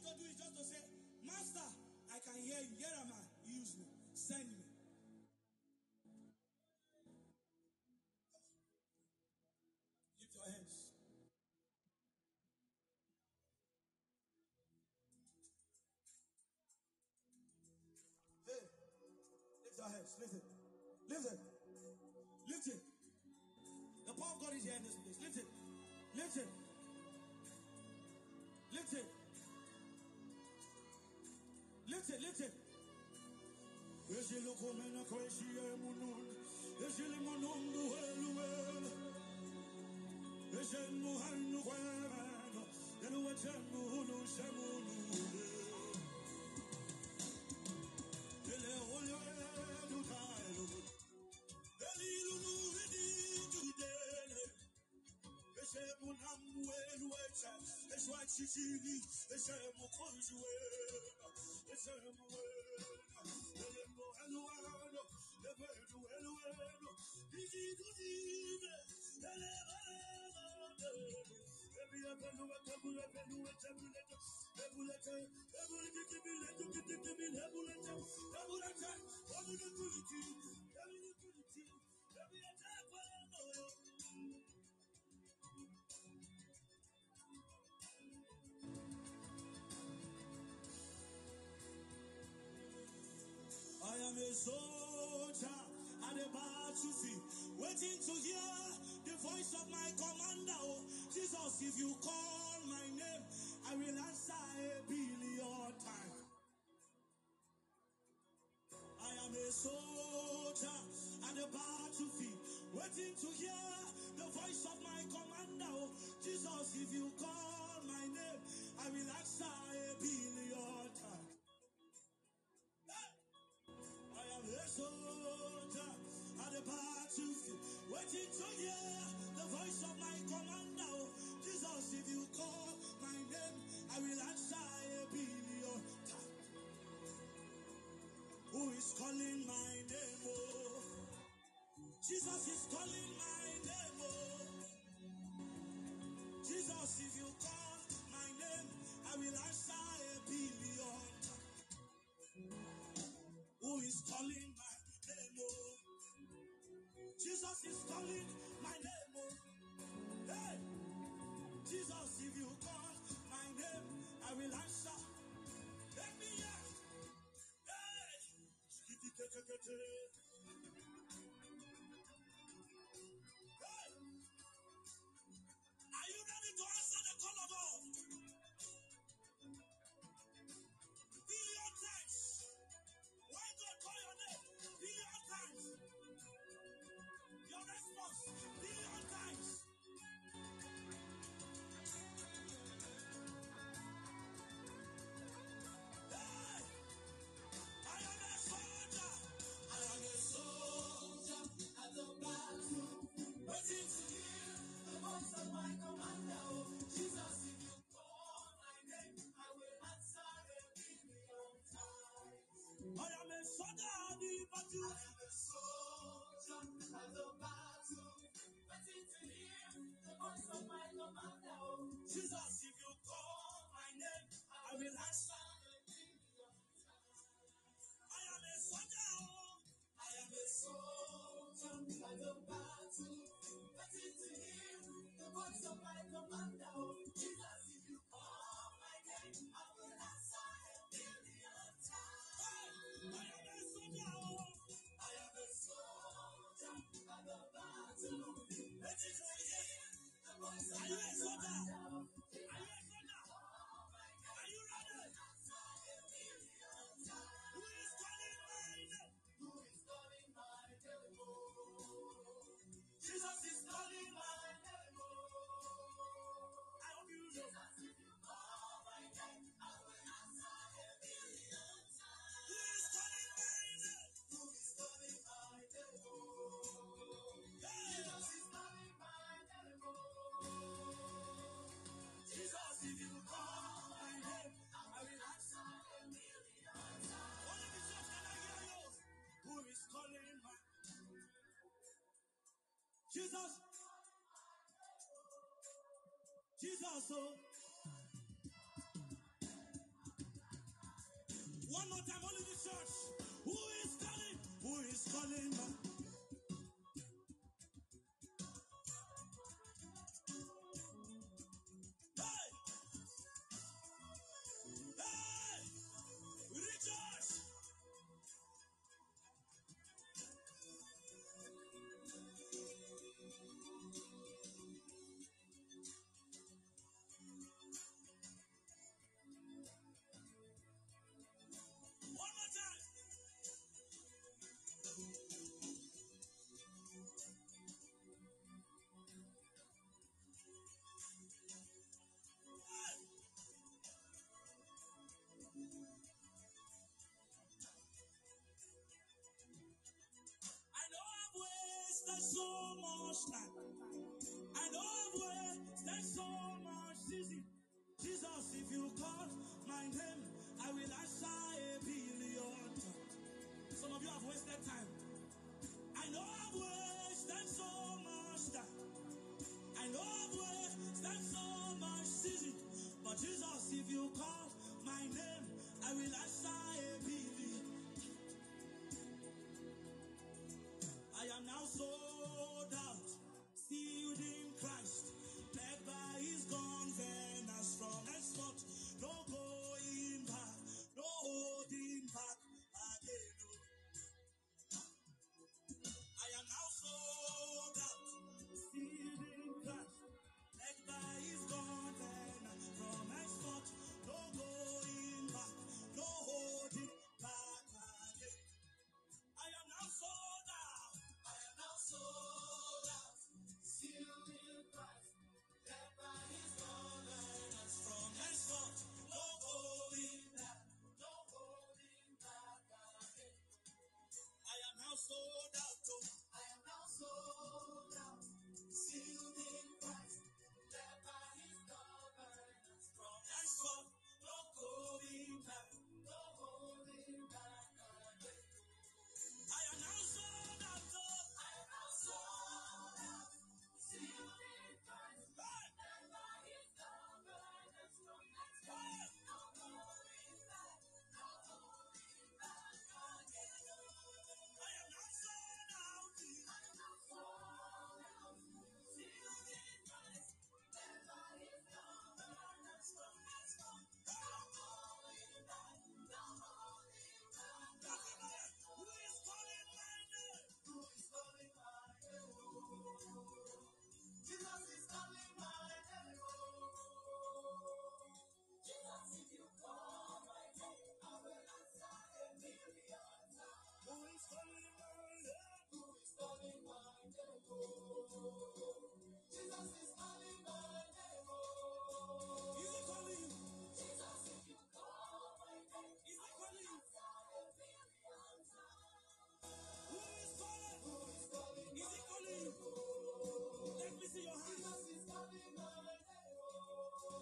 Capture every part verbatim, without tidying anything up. need to do is just to say, Master, I can hear you. Here am I. Use me. Send me. Lift your hands. Hey, lift your hands. Lift it. Lift it. Lift it. The power of God is here in this place. Lift it. Lift it. Lift it. Lift it, lift it. As you look on a crazy moon, as you look on the world, as you move on the world, and what you move on the It's a world, I am a soldier at the battlefield, waiting to hear the voice of my commander. Oh, Jesus, if you call my name, I will answer a billion times. I am a soldier at the battlefield, waiting to hear the voice of my commander. Oh, Jesus, if you call my name, I will answer a billion times. I am a soldier at the battlefield, waiting to hear the voice of my commander. Jesus, if you call my name, I will answer a billion times. Who is calling my name? Oh, Jesus is calling my name. Oh, Jesus, if you call my name, I will answer a billion times. Who is calling my name? Oh, Jesus is calling my name. Oh, hey, Jesus, if you call my name, I will answer. Let me hear. Hey, hey, are you ready to answer the call of all? Billion times. Why God call your name billion times? Your response billion times. Hey, I am a soldier. I am a soldier at the battle, waiting to hear the voice of my commander. Oh, Jesus, if you call my name, I will answer a billion times. I am a soldier at the battle. I am a soldier at the battle, waiting to hear the voice of my commander. Oh, Jesus, if you call my name, I will answer. I am a soldier. I am a soldier at the battle, waiting to hear the voice of my commander. Oh, Jesus, if you call my name, I will answer a billion times. I am a soldier. I am a soldier at the battle. Let it go here. The voice of the soldier. Are you a soldier? Are you ready? Who is calling my name? Who is calling my name? Jesus is calling my name. I hope you know. Jesus, if you call my name, I will answer a billion times. Who is calling my name? Who is calling my name? Jesus is calling my name. Jesus, if you call my name, I will answer a million times. All of you just can I hear you? Who is calling my name? Jesus. Jesus, oh. One more time, all in the church. Who is calling? Who is calling? Hey! Hey! Rejoice! So much time. I know I've wasted so much season. Jesus, if you call my name, I will answer a billion. Some of you have wasted time. I know I've wasted so much time. I know I've wasted so much season. But Jesus, if you call my name, I will answer a billion. I am now sold out, sealed in Christ, led by his governance from henceforth. No going back, no holding back again. I am now sold out, sealed in Christ, led by his governance from henceforth. No going back, no holding back again. I am now sold out. I am now sold out, sealed in Christ, led by his governance from henceforth. No holding back, no holding back again. I am now sold out, oh. I am now sold out, sealed in Christ, led by his governance from henceforth. No holding back, no holding back again. I am now sold out, I am now sold out, sealed in Christ, led by his governance from next time. No going back, no going back again. I am now sold out, I am now sold out, sealed in Christ, led by his governance from next time. No going back, no going back again. Who is calling my name? Who is calling my name? Jesus is calling my name. Jesus, if you call my name, I will answer a million times. Who is calling my name? Who is calling my name? Jesus is calling my name. Is he calling you? Jesus, if you call my name, is he calling you? Who is calling? Who is calling? Is he calling you? Let me see your hands. Jesus is calling my name. Jesus, oh.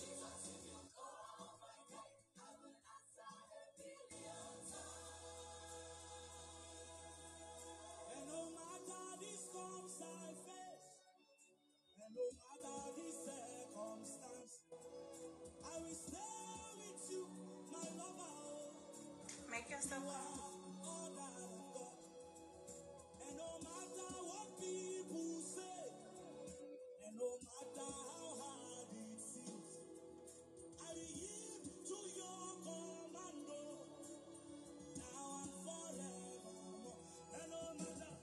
Jesus, if you call my name, I will answer a billion times. And no matter the storms I face, and no matter the circumstance, I will stay with you, my lover. Make yourself well. All that I've got. And no matter what people say, and no matter how hard it seems, I yield to your commando now and forevermore. And no matter,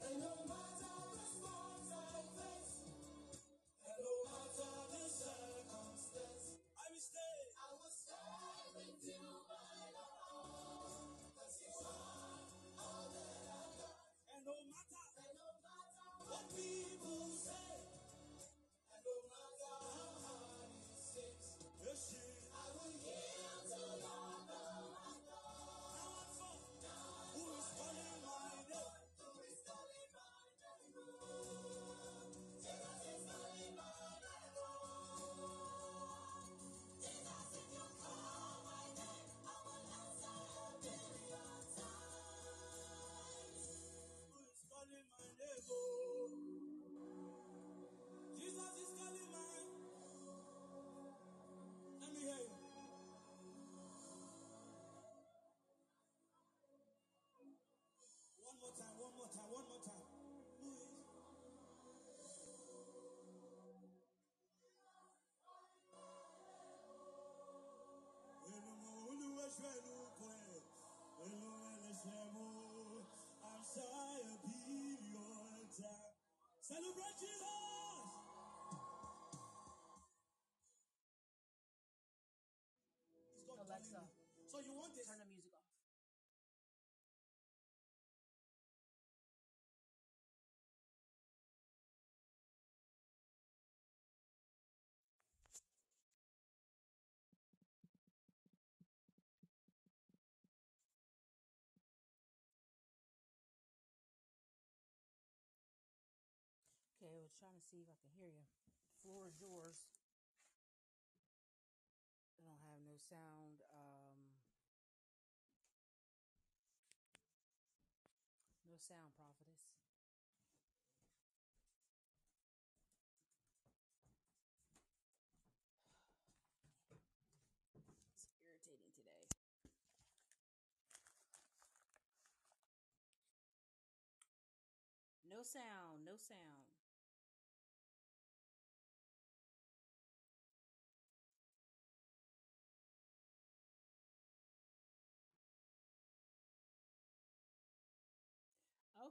and no matter the storms I face, and no matter the circumstance, I will stay, I will stay with you, my Lord, 'cause you are. Oh. Celebrate Jesus! Alexa, so you want this? Turn the music off. Okay, I was trying to see if I can hear you. The floor is yours. I don't have no sound. Um, no sound, prophetess. It's irritating today. No sound, no sound.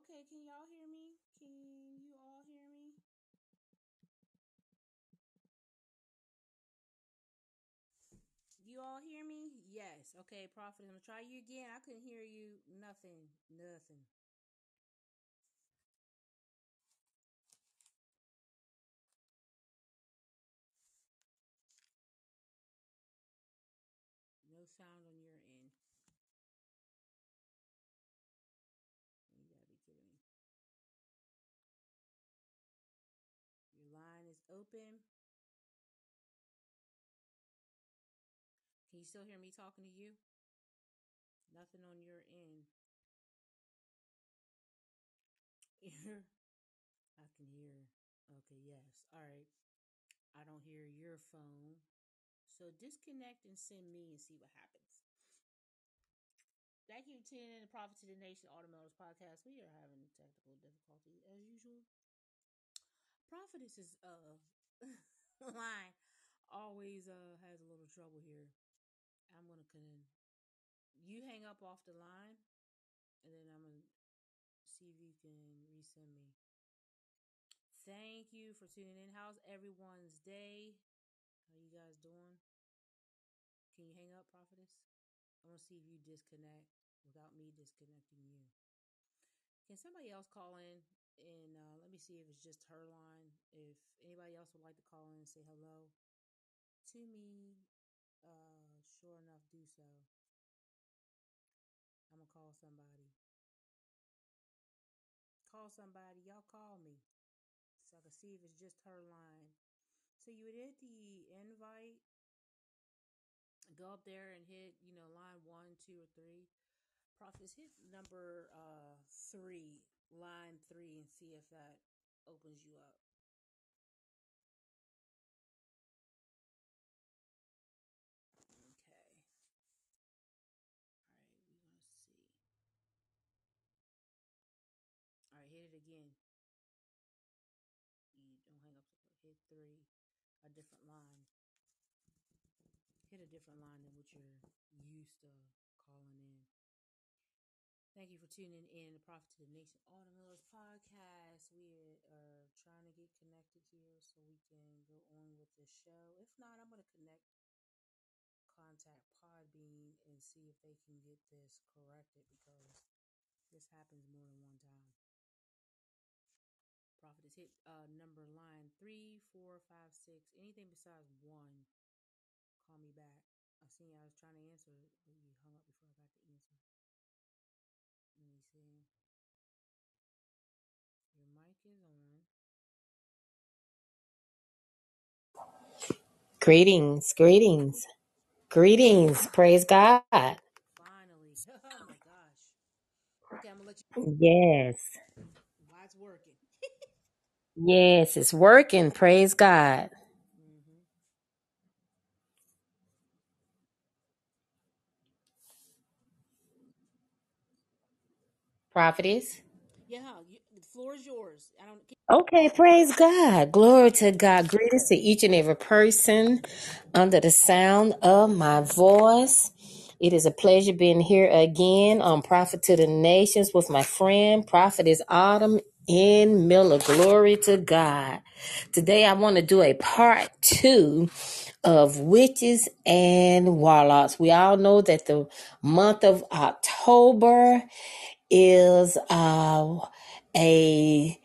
Okay, can y'all hear me? Can you all hear me? You all hear me? Yes. Okay, Prophet, I'm going to try you again. I couldn't hear you. Nothing. Nothing. No sound on your end. Open. Can you still hear me talking to you? Nothing on your end. I can hear. Okay, yes. All right. I don't hear your phone. So disconnect and send me and see what happens. Thank you for tuning in to Prophet to the Nation Autumn Miller's podcast. We are having technical difficulties as usual. Prophetess is uh line always uh has a little trouble here. I'm gonna con- you hang up off the line, and then I'm gonna see if you can resend me. Thank you for tuning in. How's everyone's day? How you guys doing? Can you hang up, Prophetess? I'm gonna see if you disconnect without me disconnecting you. Can somebody else call in? And uh, let me see if it's just her line. If anybody else would like to call in and say hello to me, uh, sure enough, do so. I'm going to call somebody. Call somebody. Y'all call me so I can see if it's just her line. So you would hit the invite. Go up there and hit, you know, line one, two, or three. Prophets, hit number uh, three. Line three and see if that opens you up. Okay. Alright, we're gonna see. Alright, hit it again. You don't hang up, hit three, a different line. Hit a different line than what you're used to calling in. Thank you for tuning in to Prophet to the Nation Autumn Miller's podcast. We are trying to get connected here so we can go on with the show. If not, I'm going to connect, contact Podbean and see if they can get this corrected because this happens more than one time. Prophet has hit uh, number line three, four, five, six. Anything besides one, call me back. I seen I was trying to answer, but you hung up before I got to answer. Let me see. Your mic is on. Greetings, greetings, greetings. Praise God. Finally. Oh my gosh. Okay, I'm going to let you. Yes. Why it's working. Yes, it's working. Praise God. Prophetess? Yeah, you, the floor is yours. I don't, can- okay, praise God. Glory to God. Greetings to each and every person under the sound of my voice. It is a pleasure being here again on Prophet to the Nations with my friend, Prophetess Autumn Miller. Glory to God. Today I want to do a part two of witches and warlocks. We all know that the month of October is uh, a,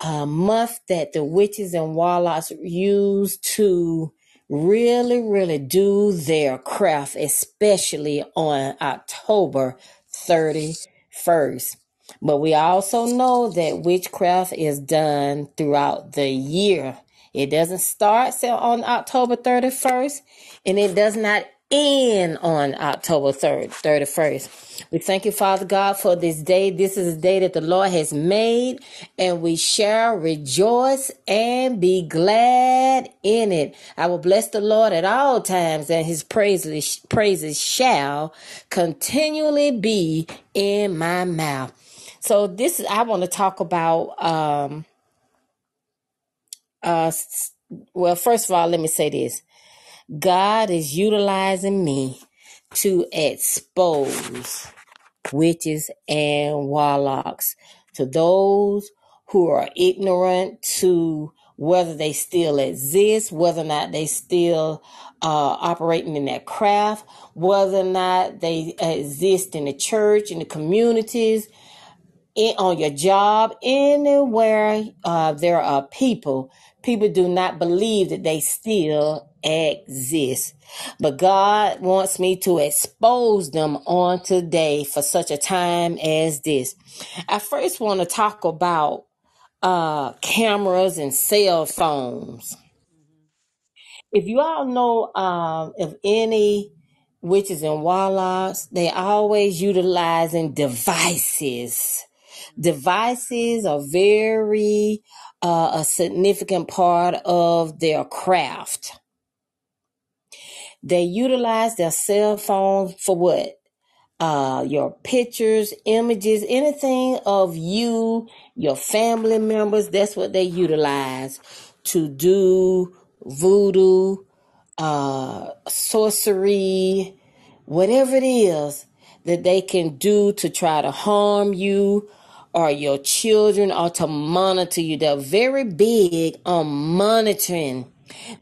a month that the witches and warlocks use to really, really do their craft, especially on October thirty-first. But we also know that witchcraft is done throughout the year. It doesn't start on October thirty-first, and it does not end on October third, thirty-first. We thank you, Father God, for this day. This is a day that the Lord has made, and we shall rejoice and be glad in it. I will bless the Lord at all times, and his praises, praises shall continually be in my mouth. So this is, I want to talk about, um, uh, well, first of all, let me say this. God is utilizing me to expose witches and warlocks to those who are ignorant to whether they still exist, whether or not they still uh, operating in their craft, whether or not they exist in the church, in the communities, in, on your job, anywhere uh, there are people. People do not believe that they still exist. But God wants me to expose them on today for such a time as this. I first want to talk about uh, cameras and cell phones. If you all know um, of any witches and warlocks, they always utilizing devices. Devices are very uh, a significant part of their craft. They utilize their cell phones for what? Uh, your pictures, images, anything of you, your family members. That's what they utilize to do voodoo, uh, sorcery, whatever it is that they can do to try to harm you or your children or to monitor you. They're very big on monitoring.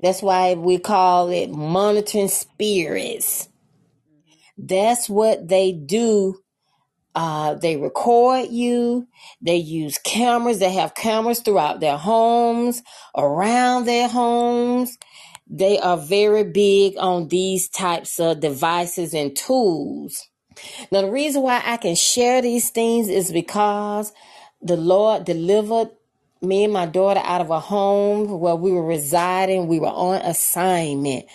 That's why we call it monitoring spirits. That's what they do. Uh, they record you. They use cameras. They have cameras throughout their homes, around their homes. They are very big on these types of devices and tools. Now, the reason why I can share these things is because the Lord delivered me and my daughter out of a home where we were residing. We were on assignment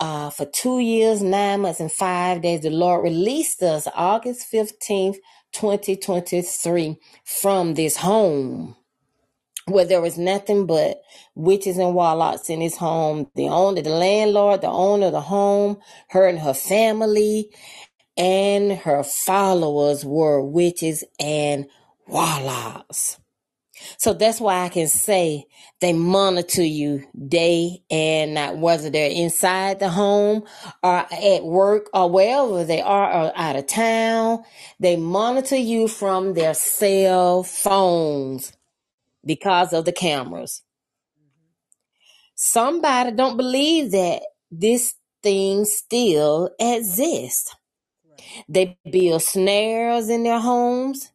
uh, for two years, nine months, and five days. The Lord released us August fifteenth, twenty twenty-three from this home where there was nothing but witches and warlocks in this home. The owner, the landlord, the owner of the home, her and her family, and her followers were witches and warlocks. So that's why I can say they monitor you day and night, whether they're inside the home or at work or wherever they are or out of town. They monitor you from their cell phones because of the cameras. Somebody don't believe that this thing still exists. They build snares in their homes.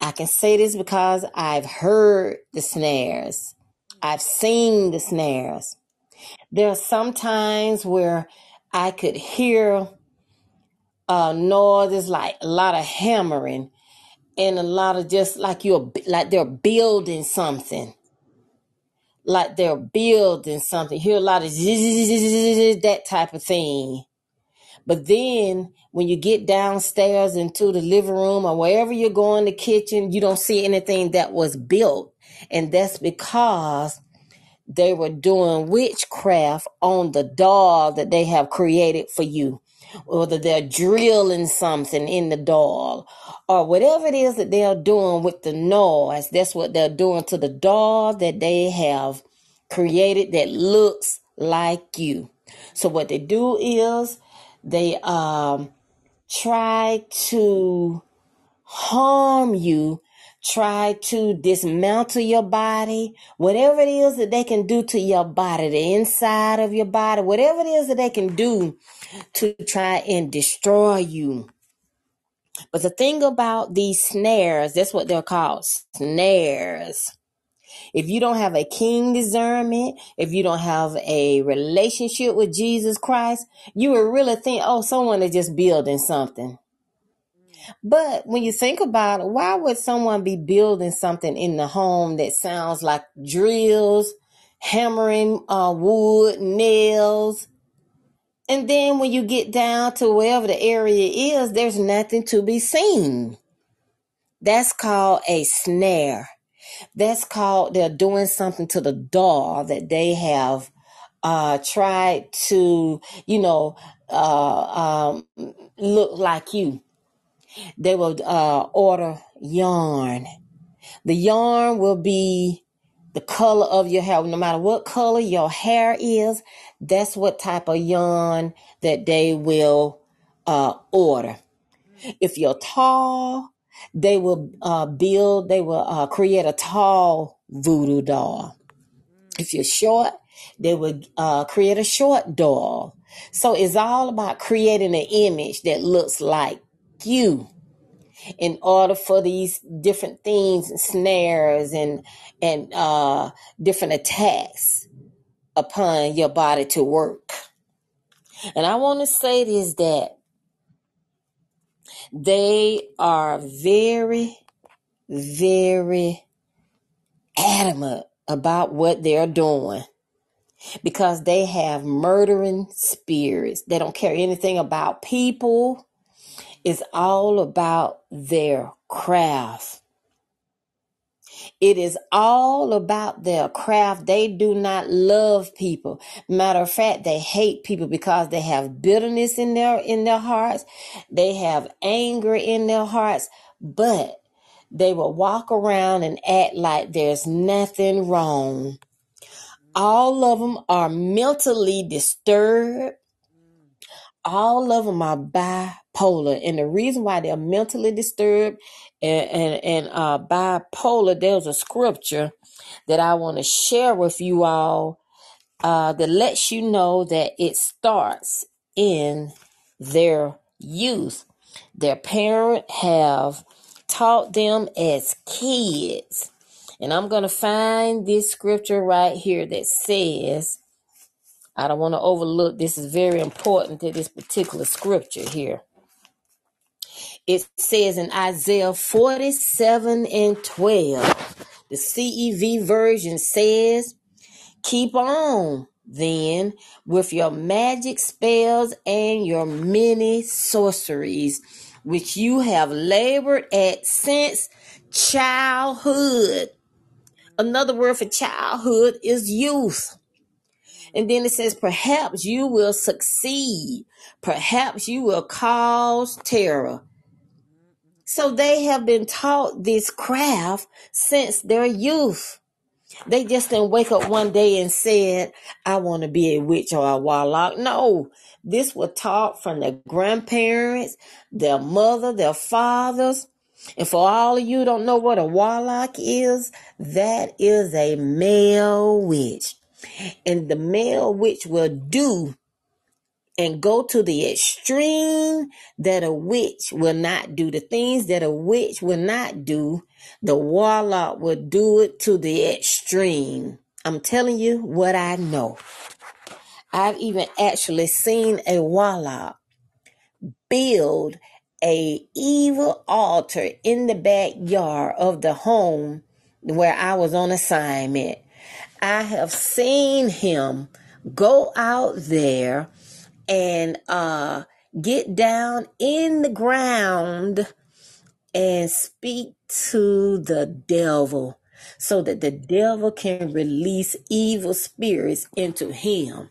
I can say this because I've heard the snares. I've seen the snares. There are some times where I could hear uh, noises like a lot of hammering and a lot of just like you're like they're building something. Like they're building something. Hear a lot of that type of thing. But then when you get downstairs into the living room or wherever you're going, the kitchen, you don't see anything that was built. And that's because they were doing witchcraft on the doll that they have created for you. Whether they're drilling something in the doll or whatever it is that they're doing with the noise, that's what they're doing to the doll that they have created that looks like you. So what they do is They um, try to harm you, try to dismantle your body, whatever it is that they can do to your body, the inside of your body, whatever it is that they can do to try and destroy you. But the thing about these snares, that's what they're called, snares. If you don't have a keen discernment, if you don't have a relationship with Jesus Christ, you will really think, oh, someone is just building something. But when you think about it, why would someone be building something in the home that sounds like drills, hammering uh, wood, nails? And then when you get down to wherever the area is, there's nothing to be seen. That's called a snare. That's called they're doing something to the doll that they have uh, tried to, you know, uh, um, look like you. They will uh, order yarn. The yarn will be the color of your hair. No matter what color your hair is, that's what type of yarn that they will uh, order. If you're tall, they will uh, build, they will uh, create a tall voodoo doll. If you're short, they will uh, create a short doll. So it's all about creating an image that looks like you in order for these different things, snares and, and uh, different attacks upon your body to work. And I want to say this, that they are very, very adamant about what they're doing because they have murdering spirits. They don't care anything about people. It's all about their craft. It is all about their craft. They do not love people. Matter of fact, they hate people because they have bitterness in their in their hearts. They have anger in their hearts, but they will walk around and act like there's nothing wrong. All of them are mentally disturbed. All of them are bipolar. And the reason why they're mentally disturbed and, and, and uh, bipolar, there's a scripture that I want to share with you all uh, that lets you know that it starts in their youth. Their parents have taught them as kids. And I'm going to find this scripture right here that says, I don't want to overlook. This is very important to this particular scripture here. It says in Isaiah forty-seven and twelve, the C E V version says, keep on then with your magic spells and your many sorceries, which you have labored at since childhood. Another word for childhood is youth. And then it says, perhaps you will succeed. Perhaps you will cause terror. So they have been taught this craft since their youth. They just didn't wake up one day and said, I want to be a witch or a warlock. No, this was taught from their grandparents, their mother, their fathers. And for all of you who don't know what a warlock is, that is a male witch. And the male witch will do and go to the extreme that a witch will not do. The things that a witch will not do, the warlock will do it to the extreme. I'm telling you what I know. I've even actually seen a warlock build an evil altar in the backyard of the home where I was on assignment. I have seen him go out there and uh, get down in the ground and speak to the devil so that the devil can release evil spirits into him.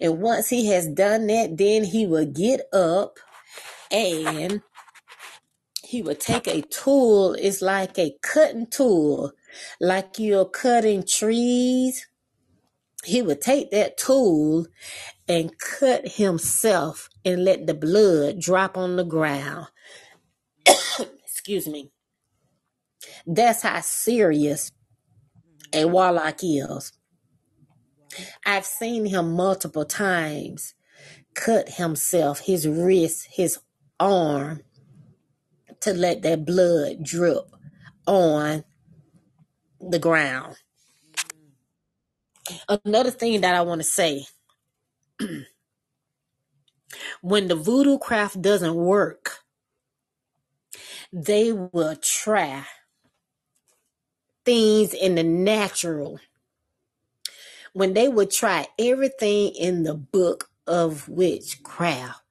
And once he has done that, then he will get up and he will take a tool. It's like a cutting tool. Like you're cutting trees, he would take that tool and cut himself and let the blood drop on the ground. Excuse me. That's how serious a warlock is. I've seen him multiple times cut himself, his wrist, his arm, to let that blood drip on the ground. Another thing that I want to say, when the voodoo craft doesn't work, they will try things in the natural. When they would try everything in the book of witchcraft,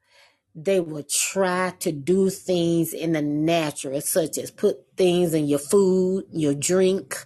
they would try to do things in the natural, such as put things in your food, your drink.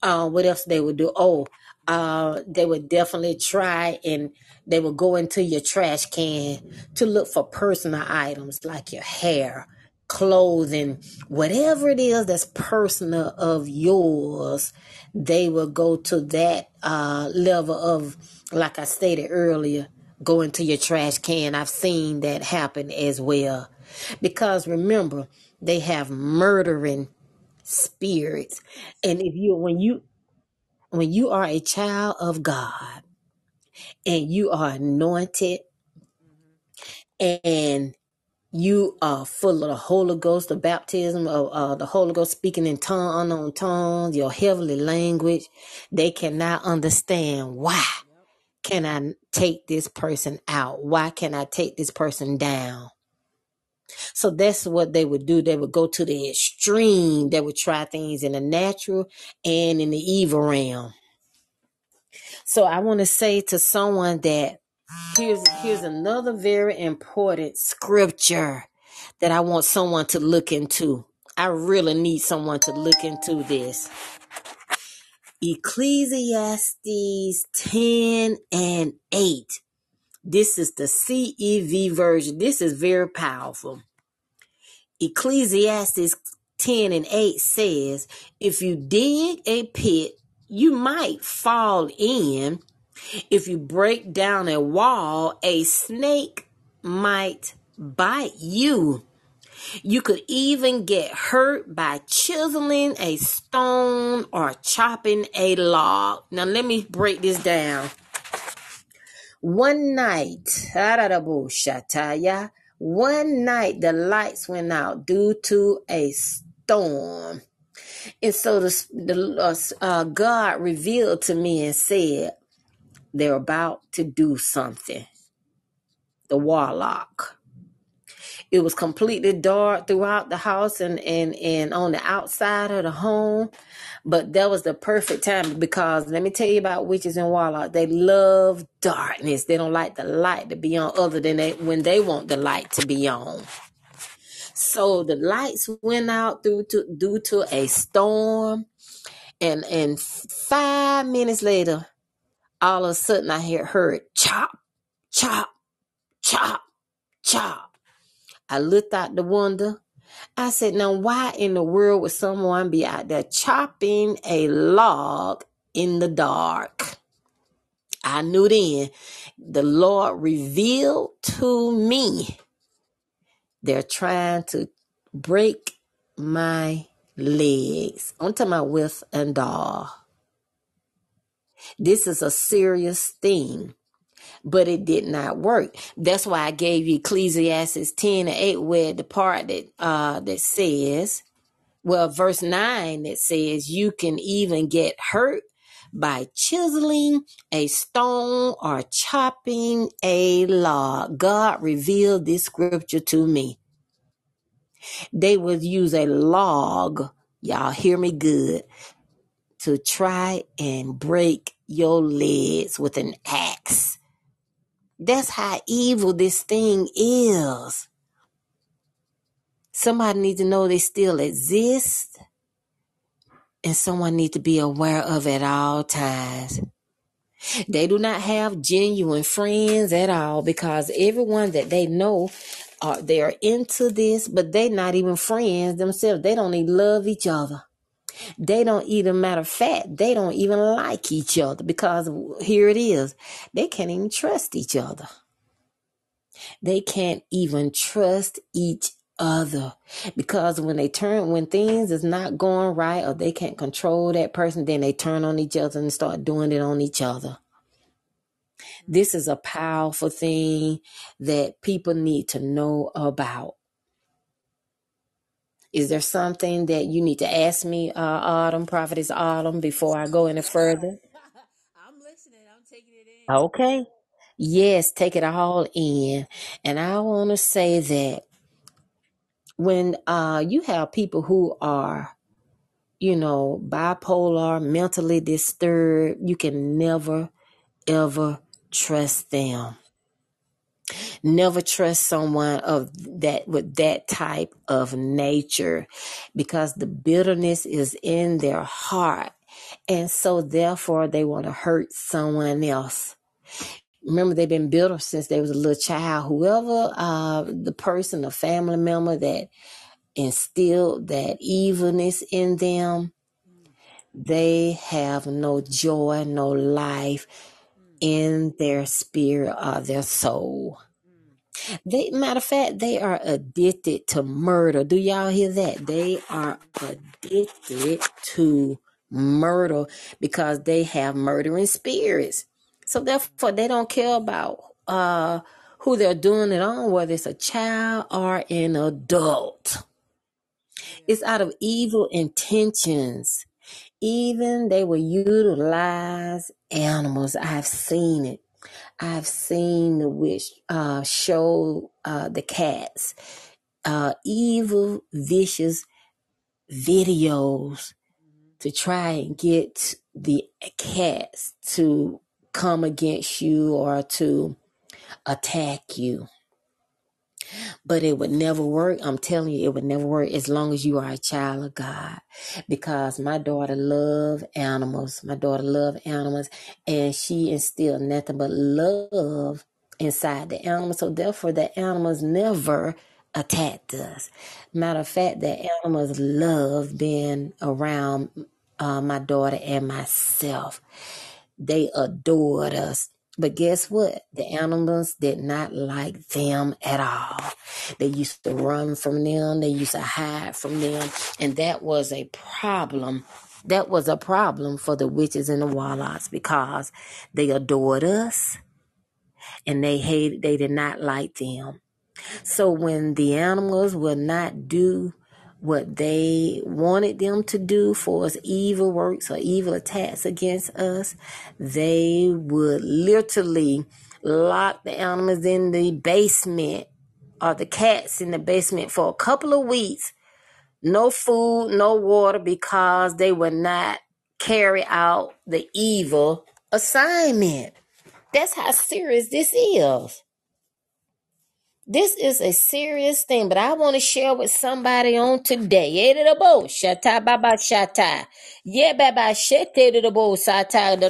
Uh, what else they would do? Oh, uh, they would definitely try, and they would go into your trash can to look for personal items like your hair, clothing, whatever it is that's personal of yours. They will go to that uh, level of, like I stated earlier, go into your trash can. I've seen that happen as well. Because remember, they have murdering spirits. And if you when you when you are a child of God and you are anointed and you are full of the Holy Ghost, the baptism of uh, the Holy Ghost, speaking in tongue, unknown tongues, your heavenly language, they cannot understand why. Can I take this person out? Why can I take this person down? So that's what they would do. They would go to the extreme. They would try things in the natural and in the evil realm. So I want to say to someone that here's, here's another very important scripture that I want someone to look into. I really need someone to look into this. Ecclesiastes ten and eight. This is the C E V version. This is very powerful. Ecclesiastes ten and eight says, if you dig a pit, you might fall in. If you break down a wall, a snake might bite you. You could even get hurt by chiseling a stone or chopping a log. Now, let me break this down. One night, one night the lights went out due to a storm. And so the, the uh, God revealed to me and said, they're about to do something. The warlock. It was completely dark throughout the house and, and, and on the outside of the home. But that was the perfect time because let me tell you about witches and warlocks. They love darkness. They don't like the light to be on other than they, when they want the light to be on. So the lights went out due to, due to a storm. And, and five minutes later, all of a sudden I heard, heard chop, chop, chop, chop. I looked out the window. I said, now why in the world would someone be out there chopping a log in the dark? I knew then the Lord revealed to me they're trying to break my legs. I'm talking about with and all. This is a serious thing. But it did not work. That's why I gave you Ecclesiastes ten and eight, where the part that uh, that says, well, verse nine that says, you can even get hurt by chiseling a stone or chopping a log. God revealed this scripture to me. They would use a log, y'all hear me good, to try and break your legs with an axe. That's how evil this thing is. Somebody needs to know they still exist. And someone needs to be aware of it at all times. They do not have genuine friends at all because everyone that they know, are, they are into this, but they're not even friends themselves. They don't even love each other. They don't even, matter of fact, they don't even like each other, because here it is. They can't even trust each other. They can't even trust each other, because when they turn, when things is not going right, or they can't control that person, then they turn on each other and start doing it on each other. This is a powerful thing that people need to know about. Is there something that you need to ask me, uh, Autumn, Prophetess Autumn, before I go any further? I'm listening. I'm taking it in. Okay. Yes, take it all in. And I want to say that when uh, you have people who are, you know, bipolar, mentally disturbed, you can never, ever trust them. Never trust someone of that, with that type of nature, because the bitterness is in their heart. And so therefore they want to hurt someone else. Remember, they've been bitter since they was a little child. Whoever uh, the person, a family member that instilled that evilness in them, they have no joy, no life in their spirit or their soul. They, matter of fact, they are addicted to murder. Do y'all hear that? They are addicted to murder because they have murdering spirits. So therefore, they don't care about uh, who they're doing it on, whether it's a child or an adult. It's out of evil intentions. Even they will utilize animals. I've seen it. I've seen the witch uh, show uh, the cats uh, evil, vicious videos to try and get the cats to come against you or to attack you. But it would never work. I'm telling you, it would never work as long as you are a child of God. Because my daughter loved animals. My daughter loved animals. And she instilled nothing but love inside the animals. So therefore, the animals never attacked us. Matter of fact, the animals loved being around uh, my daughter and myself. They adored us. But guess what? The animals did not like them at all. They used to run from them. They used to hide from them. And that was a problem. That was a problem for the witches and the warlocks, because they adored us and they hated, they did not like them. So when the animals would not do what they wanted them to do for us, evil works or evil attacks against us, they would literally lock the animals in the basement, or the cats in the basement, for a couple of weeks. No food, no water, because they would not carry out the evil assignment. That's how serious this is. This is a serious thing, but I want to share with somebody on today. The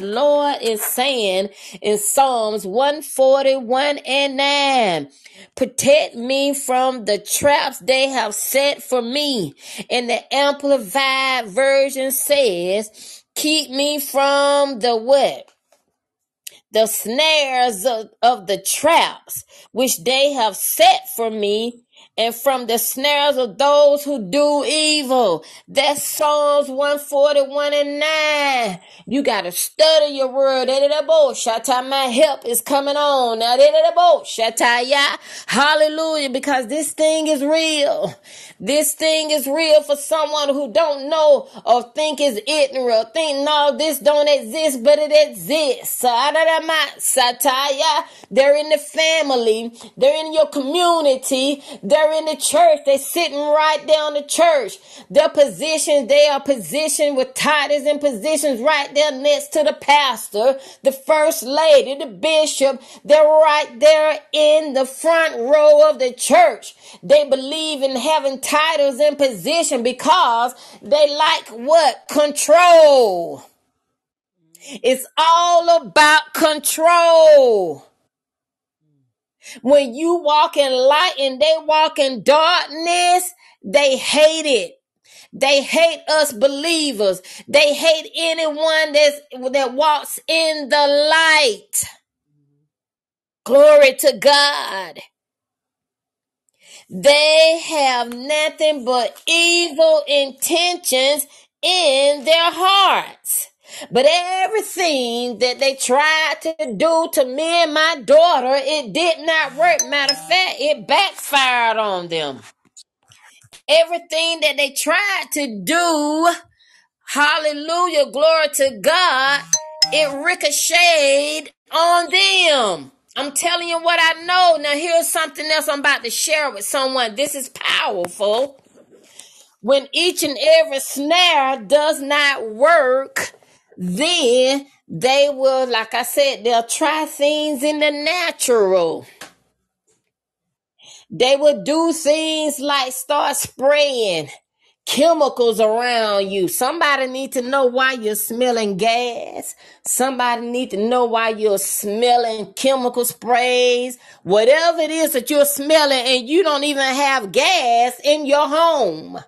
Lord is saying in Psalms one forty-one and nine, protect me from the traps they have set for me. And the Amplified Version says, keep me from the what? The snares of, of the traps which they have set for me, and from the snares of those who do evil. That's Psalms one forty-one and nine. You got to study your word. My help is coming on. Hallelujah, because this thing is real. This thing is real for someone who don't know or think is ignorant. Think, no, this don't exist, but it exists. They're in the family. They're in your community. They're in the church. They're sitting right there on the church. Their positions, they are positioned with titles and positions right there next to the pastor, the first lady, the bishop. They're right there in the front row of the church. They believe in having titles and position because they like what? Control. It's all about control. When you walk in light and they walk in darkness, they hate it. They hate us believers. They hate anyone that's, that walks in the light. Glory to God. They have nothing but evil intentions in their hearts. But everything that they tried to do to me and my daughter, it did not work. Matter of fact, it backfired on them. Everything that they tried to do, hallelujah, glory to God, it ricocheted on them. I'm telling you what I know. Now, here's something else I'm about to share with someone. This is powerful. When each and every snare does not work, then they will, like I said, they'll try things in the natural. They will do things like start spraying chemicals around you. Somebody need to know why you're smelling gas. Somebody need to know why you're smelling chemical sprays. Whatever it is that you're smelling and you don't even have gas in your home.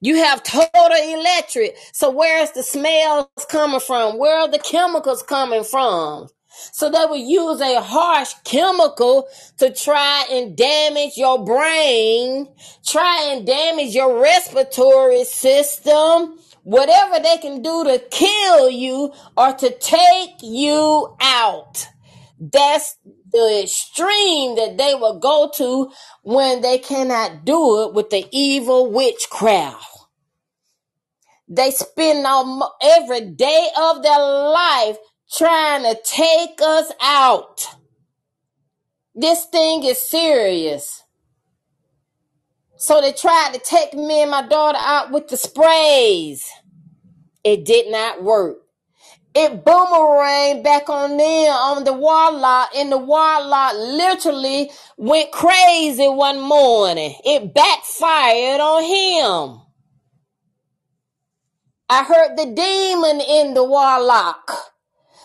You have total electric. So where's the smells coming from? Where are the chemicals coming from? So they will use a harsh chemical to try and damage your brain, try and damage your respiratory system, whatever they can do to kill you or to take you out. That's the extreme that they will go to when they cannot do it with the evil witchcraft. They spend every day of their life trying to take us out. This thing is serious. So they tried to take me and my daughter out with the sprays. It did not work. It boomeranged back on them, on the warlock, and the warlock literally went crazy one morning. It backfired on him. I heard the demon in the warlock.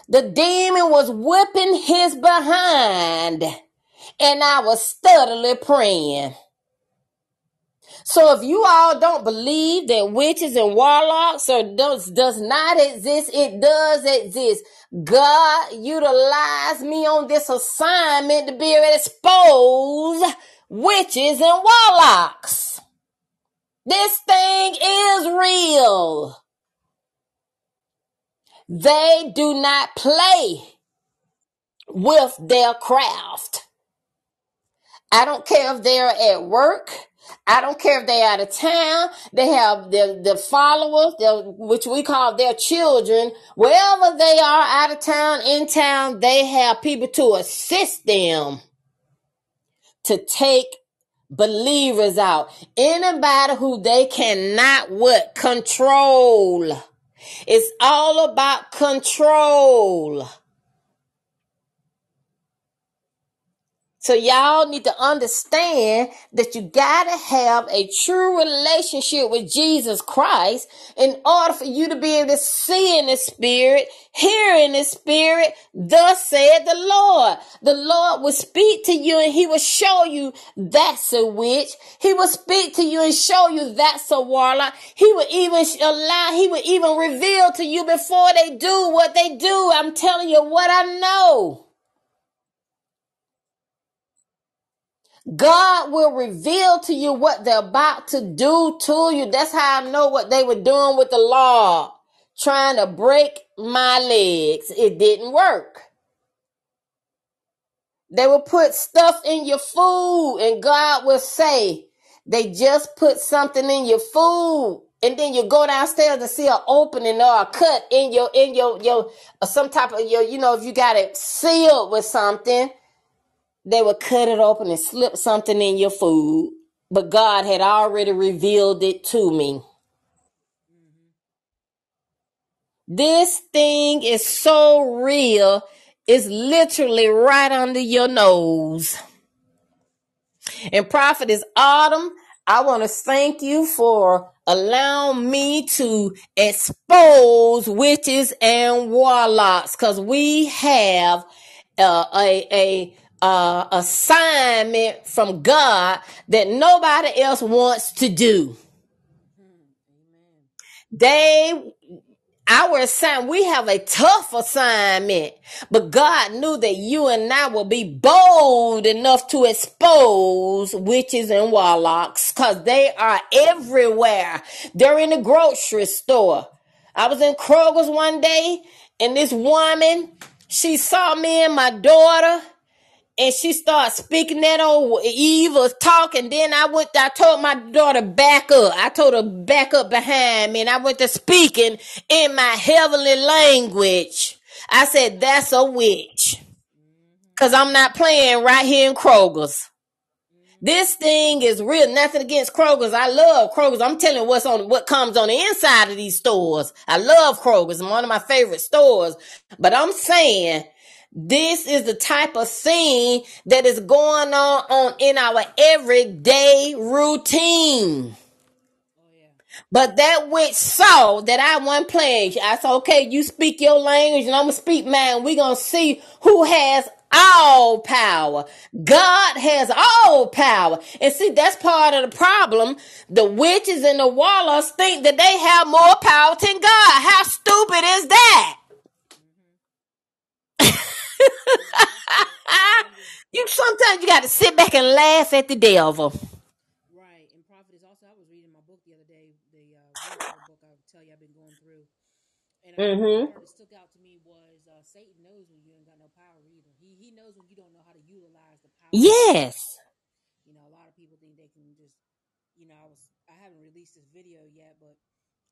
The demon was whipping his behind, and I was steadily praying. So if you all don't believe that witches and warlocks or does, does not exist, it does exist. God utilized me on this assignment to be able to expose witches and warlocks. This thing is real. They do not play with their craft. I don't care if they're at work. I don't care if they're out of town. They have the, the followers, their, which we call their children. Wherever they are, out of town, in town, they have people to assist them to take believers out. Anybody who they cannot what? Control. It's all about control. So y'all need to understand that you got to have a true relationship with Jesus Christ in order for you to be able to see in the spirit, hear in the spirit, thus said the Lord. The Lord will speak to you and he will show you that's a witch. He will speak to you and show you that's a warlock. He will even allow, he will even reveal to you before they do what they do. I'm telling you what I know. God will reveal to you what they're about to do to you. That's how I know what they were doing with the law, trying to break my legs. It didn't work. They will put stuff in your food, and God will say, they just put something in your food. And then you go downstairs and see an opening or a cut in your, in your, your, or some type of your, you know, if you got it sealed with something. They would cut it open and slip something in your food, but God had already revealed it to me. This thing is so real. It's literally right under your nose. And Prophetess Autumn, I want to thank you for allowing me to expose witches and warlocks, because we have uh, a... a Uh, assignment from God that nobody else wants to do. They, our assignment, we have a tough assignment, but God knew that you and I will be bold enough to expose witches and warlocks, because they are everywhere. They're in the grocery store. I was in Kroger's one day, and this woman, she saw me and my daughter, and she started speaking that old evil talk. And then I went, I told my daughter, back up. I told her, back up behind me. And I went to speaking in my heavenly language. I said, that's a witch. Because I'm not playing right here in Kroger's. This thing is real. Nothing against Kroger's. I love Kroger's. I'm telling you what's on, what comes on the inside of these stores. I love Kroger's. It's one of my favorite stores. But I'm saying, this is the type of thing that is going on, on in our everyday routine. Oh, yeah. But that witch saw that I wasn't playing. I said, okay, you speak your language and I'm going to speak mine. We're going to see who has all power. God has all power. And see, that's part of the problem. The witches and the warlocks think that they have more power than God. How stupid is that? You sometimes you got to sit back and laugh at the devil. Right, and Prophetess, also I was reading my book the other day, the uh, book I tell you I've been going through, and mm-hmm. what stuck out to me was uh, Satan knows when you ain't got no power either. He he knows when you don't know how to utilize the power. Yes. You know, a lot of people think they can just, you know, I was I haven't released this video yet, but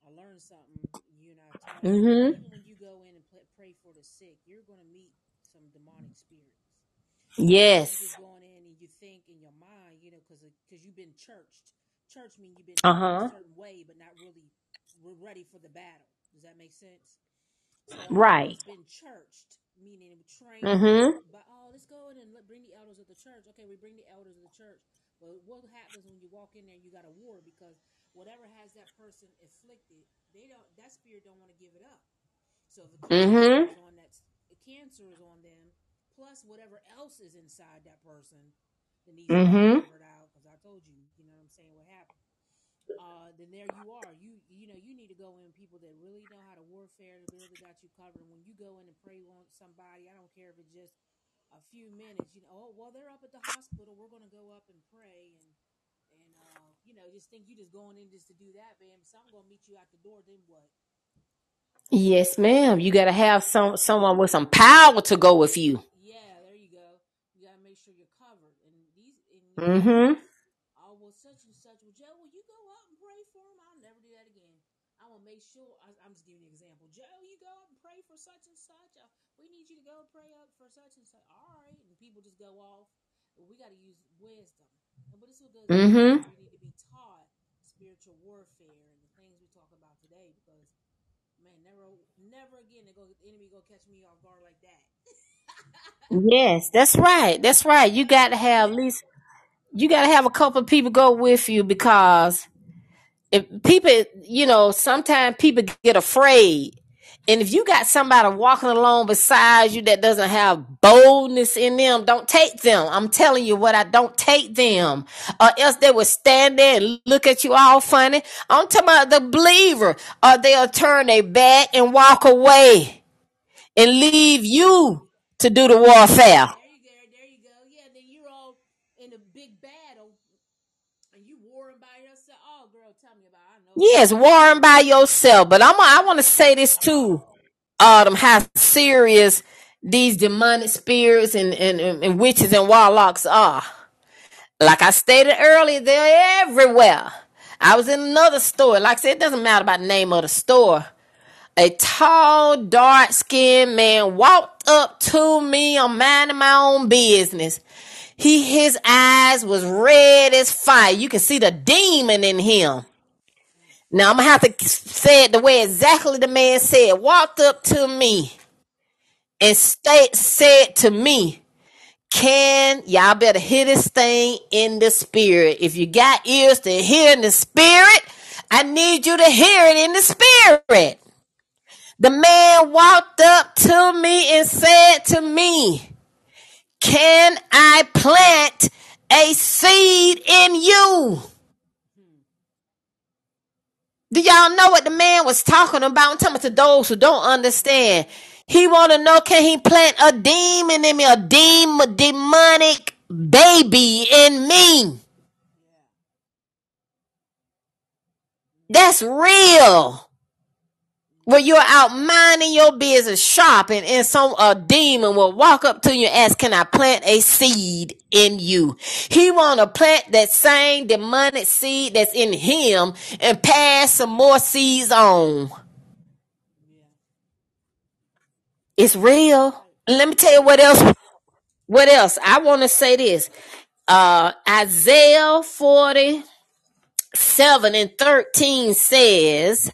I learned something. You and I talked about. Mm-hmm. Even when you go in and pray for the sick, you're going to meet some demonic spirits. Yes. You're going in and you think in your mind, you know, because because you've been churched. Church means you've been uh-huh. in a certain way, but not really we're ready for the battle. Does that make sense? So, right. It's been churched, meaning we trained. Mm-hmm. But oh, let's go in and bring the elders of the church. Okay, we bring the elders of the church. But what happens when you walk in there? You got a war because whatever has that person afflicted, they don't. That spirit don't want to give it up. So the mm-hmm. on that. The cancer is on them, plus whatever else is inside that person that needs mm-hmm. to be covered out. Because I told you, you know what I'm saying, what happened. Uh, then there you are. You you know, you need to go in people that really know how to warfare, that really got you covered. When you go in and pray on somebody, I don't care if it's just a few minutes, you know, oh, well, they're up at the hospital. We're going to go up and pray. And, and uh, you know, just think you just going in just to do that, man. So I'm going to meet you at the door, then what? Yes, ma'am. You got to have some someone with some power to go with you. Yeah, there you go. You got to make sure you're covered. And these, and mm-hmm. I will such and such. Well, Joe, will you go up and pray for him? I'll never do that again. I will make sure. I, I'm just giving an example. Joe, you go up and pray for such and such. I, we need you to go pray up for such and such. All right. And people just go off. Well, we got to use wisdom. But this is what goes mm-hmm. We need to be taught spiritual warfare and the things we talk about today because man, never, never again the enemy gonna catch me off guard like that. Yes, that's right. That's right. You got to have at least, you got to have a couple of people go with you because if people, you know, sometimes people get afraid, and if you got somebody walking along beside you that doesn't have boldness in them, don't take them. I'm telling you what, I don't take them, or else they will stand there and look at you all funny. I'm talking about the believer, or they'll turn their back and walk away and leave you to do the warfare. There you go, there you go. Yeah, then you're all in a big battle, and you warring by yourself. Oh, girl, tell me about it. I know. Yes, warring by yourself. But I'm, I want to say this too. Autumn, how serious these demonic spirits and, and, and, and witches and warlocks are. Like I stated earlier, they're everywhere. I was in another store. Like I said, it doesn't matter about the name of the store. A tall, dark-skinned man walked up to me. I'm minding my own business. He, his eyes was red as fire. You can see the demon in him. Now, I'm going to have to say it the way exactly the man said. Walked up to me and state, said to me, can, y'all better hear this thing in the spirit. If you got ears to hear in the spirit, I need you to hear it in the spirit. The man walked up to me and said to me, can I plant a seed in you? Do y'all know what the man was talking about? I'm talking to those who don't understand. He want to know, can he plant a demon in me, a dem- a demonic baby in me? That's real. When you're out minding your business, shopping, and some a demon will walk up to you and ask, can I plant a seed in you? He want to plant that same demonic seed that's in him and pass some more seeds on. It's real. Let me tell you what else. What else? I want to say this. Uh, Isaiah forty-seven and thirteen says,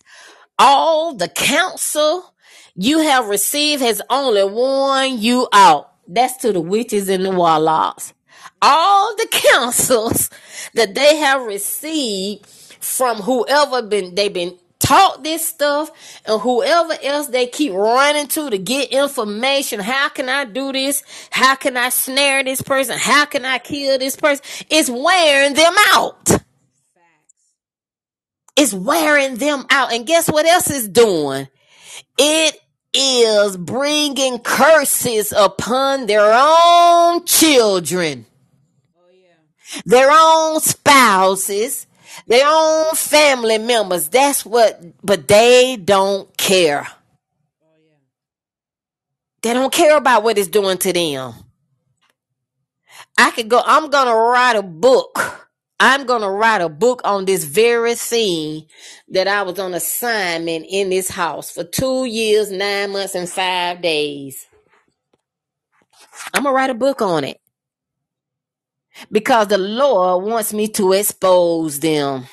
all the counsel you have received has only worn you out. That's to the witches and the warlocks. All the counsels that they have received from whoever been they've been taught this stuff and whoever else they keep running to to get information. How can I do this? How can I snare this person? How can I kill this person? It's wearing them out. It's wearing them out. And guess what else it's doing? It is bringing curses upon their own children, oh, yeah. their own spouses, their own family members. That's what, but they don't care. Oh, yeah. They don't care about what it's doing to them. I could go, I'm going to write a book. I'm going to write a book on this very thing that I was on assignment in this house for two years, nine months, and five days. I'm going to write a book on it because the Lord wants me to expose them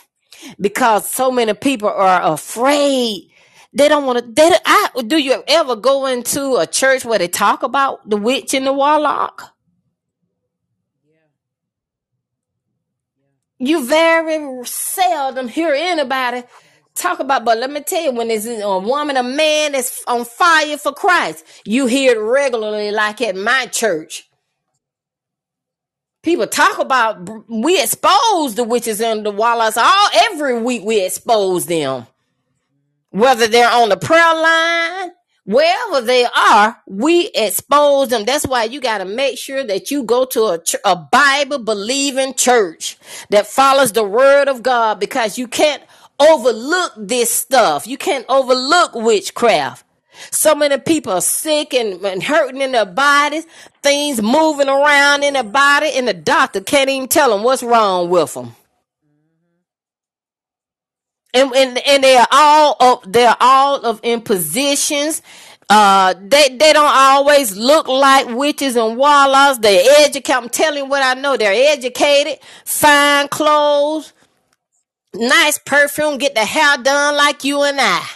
because so many people are afraid. They don't want to. They, I, do you ever go into a church where they talk about the witch and the warlock? You very seldom hear anybody talk about, but let me tell you, when it's a woman, a man that's on fire for Christ, you hear it regularly, like at my church. People talk about, we expose the witches and the warlocks all every week. We expose them, whether they're on the prayer line, wherever they are, we expose them. That's why you got to make sure that you go to a, a Bible-believing church that follows the word of God, because you can't overlook this stuff. You can't overlook witchcraft. So many people are sick and, and hurting in their bodies, things moving around in their body, and the doctor can't even tell them what's wrong with them. And, and and they are all up. They're all of in positions. Uh, they they don't always look like witches and warlocks. They educate. I'm telling you what I know. They're educated. Fine clothes, nice perfume. Get the hair done like you and I.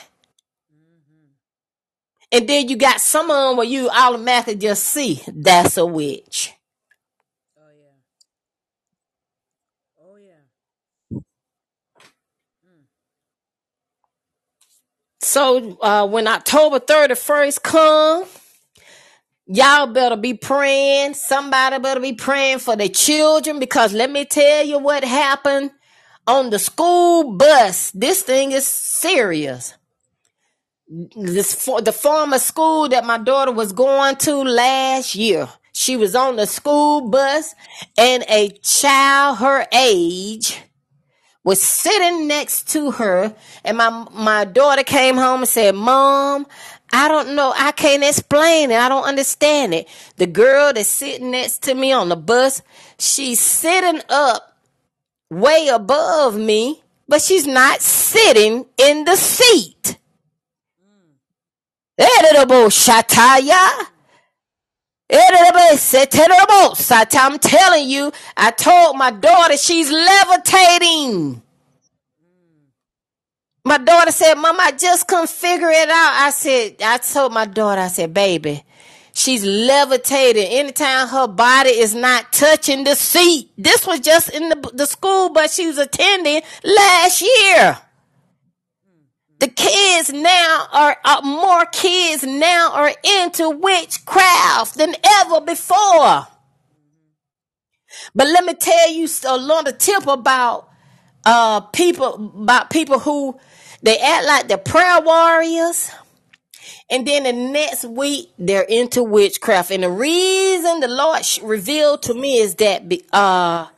And then you got some of them where you automatically just see that's a witch. So uh, when October thirty-first comes, y'all better be praying. Somebody better be praying for their children, because let me tell you what happened on the school bus. This thing is serious. This for the former school that my daughter was going to last year. She was on the school bus and a child her age was sitting next to her, and my my daughter came home and said, Mom, I don't know. I can't explain it. I don't understand it. The girl that's sitting next to me on the bus, she's sitting up way above me, but she's not sitting in the seat. Edible Shataya. I'm telling you, I told my daughter she's levitating. My daughter said, Mom, I just couldn't figure it out. I said, I told my daughter, I said, baby, she's levitating. Anytime her body is not touching the seat. This was just in the, the school bus she was attending last year. The kids now are, uh, more kids now are into witchcraft than ever before. But let me tell you a lot of tip about, uh, people, about people who They act like they're prayer warriors. And then the next week, they're into witchcraft. And the reason the Lord revealed to me is that, uh,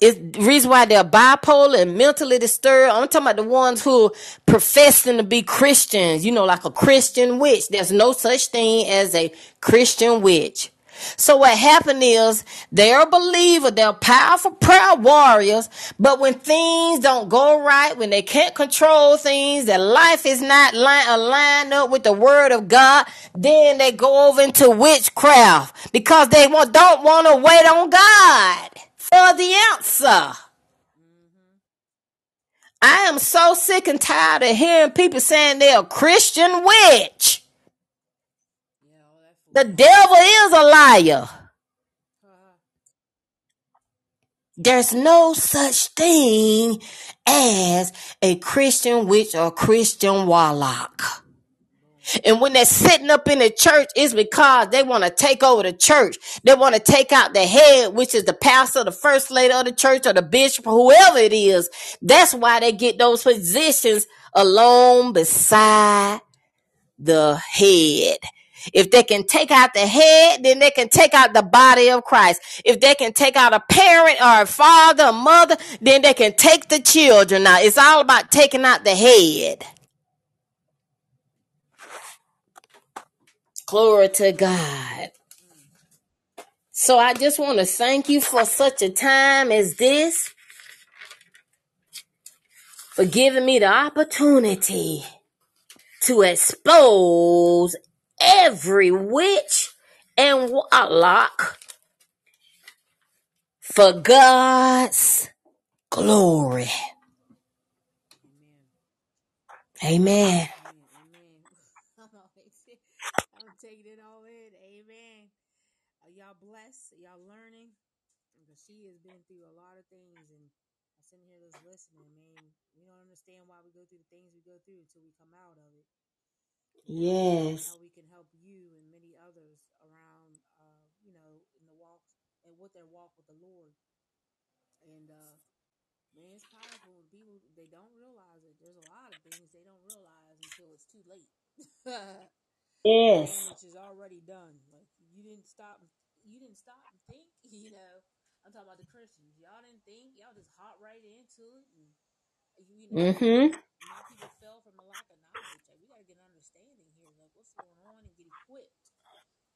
it's the reason why they're bipolar and mentally disturbed. I'm talking about the ones who professing to be Christians, you know, like a Christian witch. There's no such thing as a Christian witch. So what happened is they're a believer, they're powerful prayer warriors, but when things don't go right, when they can't control things, their life is not line, aligned up with the word of God, then they go over into witchcraft because they want, don't want to wait on God for the answer. I am so sick and tired of hearing people saying they're a Christian witch. The devil is a liar. There's no such thing as a Christian witch or Christian warlock. And when they're sitting up in the church, it's because they want to take over the church. They want to take out the head, which is the pastor, the first lady of the church, or the bishop, or whoever it is. That's why they get those positions alone beside the head. If they can take out the head, then they can take out the body of Christ. If they can take out a parent or a father, a mother, then they can take the children out. It's all about taking out the head. Glory to God. So I just want to thank you for such a time as this, for giving me the opportunity to expose every witch and warlock for God's glory. Amen. I'm taking it all in. Amen. Are y'all blessed? Are y'all learning? Because she has been through a lot of things, and I'm sitting here just listening, man. We don't understand why we go through the things we go through until we come out of it. Yes. How we can help you and many others around, uh, you know, in the walk and with their walk with the Lord. And uh, man, it's powerful when people, they don't realize it. There's a lot of things they don't realize until it's too late. Yes. Which is already done. Like you didn't stop. You didn't stop and think. You know, I'm talking about the Christians. Y'all didn't think. Y'all just hop right into it. And, you know, mm-hmm. Now people fell from a lack of knowledge. Like, we gotta get understanding here, like what's going on, and get equipped.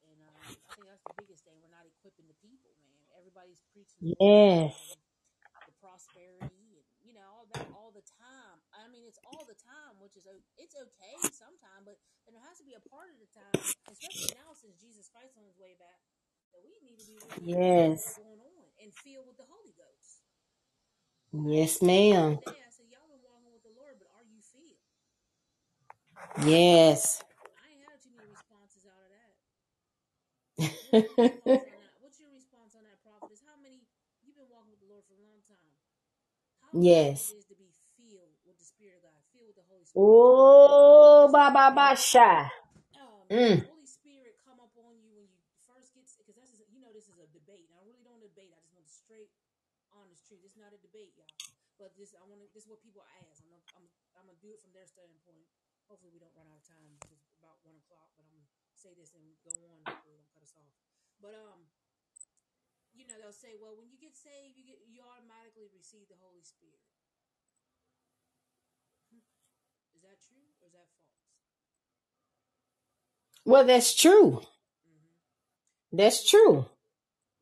And um, I think that's the biggest thing. We're not equipping the people, man. Everybody's preaching, yes, the, the prosperity, and you know all that all the time. I mean, it's all the time, which is it's okay sometimes, but there has to be a part of the time, especially now since Jesus Christ on his way back, that we need to be really, yes, going on and filled with the Holy Ghost. Yes, ma'am. Yeah. Yes. I ain't had too many responses out of that. What's your response on that, Prophet? How many, you've been walking with the Lord for a long time. How yes. It is to be filled with the Spirit of God, filled with the Holy Spirit. Oh, ba ba ba sha. The Holy Spirit come up on you when you first get, because that's, you know, this is a debate. I really don't debate. I just want straight, honest truth. It's not a debate, y'all. But this, I want to, this is what people ask. I'm, I'm, I'm gonna do it from their standpoint. Hopefully we don't run out of time. It's about one o'clock, but I'm gonna say this and go on. Hopefully we don't cut us off. But um, you know they'll say, well, when you get saved, you get you automatically receive the Holy Spirit. Is that true or is that false? Well, that's true. Mm-hmm. That's true.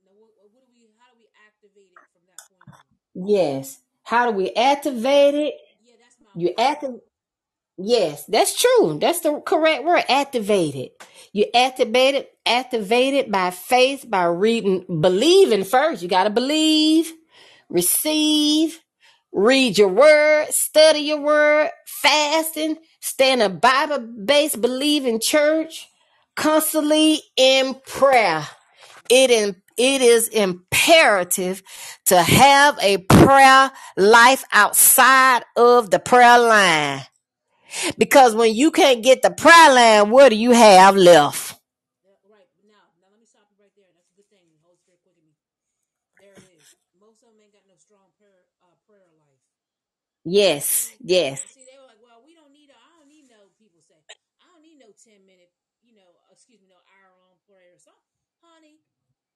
Now, what, what do we? How do we activate it from that point on? Yes. How do we activate it? Yeah, that's my. You activate. Yes, that's true. That's the correct word. Activated. You activate it, activate it by faith, by reading, believing first. You got to believe, receive, read your word, study your word, fasting, stay in a Bible-based believing church, constantly in prayer. It in, it is imperative to have a prayer life outside of the prayer line. Because when you can't get the prayer line, what do you have left? Right. Now, now let me stop you right there. That's a good thing. Hold it quick with me. There it is. Most of them ain't got no strong prayer, uh, prayer life. Yes, yes. See, they were like, well, we don't you know, excuse me, no, our own prayer or something. Honey,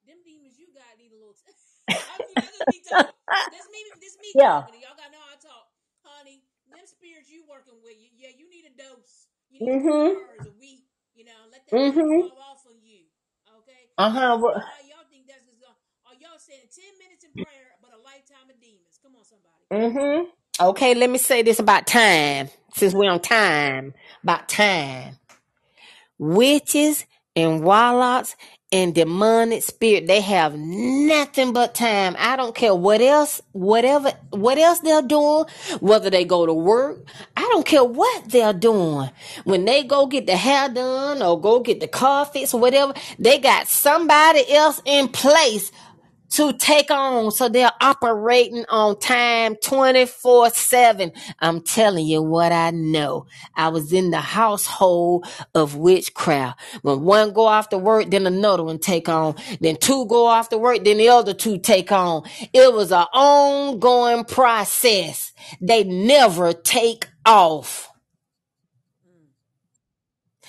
them demons you got need a little. T- I mean, I just be talking. That's me. That's me. Yeah. Talking. Y'all got to know how I talk. Honey, them spirits you working with, you, yeah, you need a dose. You need mm-hmm. two hours a week. You know, let that mm-hmm. fall off on you. Okay. Uh huh. Y'all think that's just gonna? Are y'all saying ten minutes in prayer, but a lifetime of demons? Come on, somebody. Mm-hmm. Okay, let me say this about time, since we're on time, about time. Witches and warlocks and demonic spirit, they have nothing but time. I don't care what else, whatever, what else they're doing, whether they go to work. I don't care what they're doing. When they go get the hair done or go get the car fixed or whatever, they got somebody else in place to take on, so they're operating on time twenty-four seven. I'm telling you what I know. I was in the household of witchcraft. When one go off to work, then another one take on. Then two go off to work, then the other two take on. It was an ongoing process. They never take off.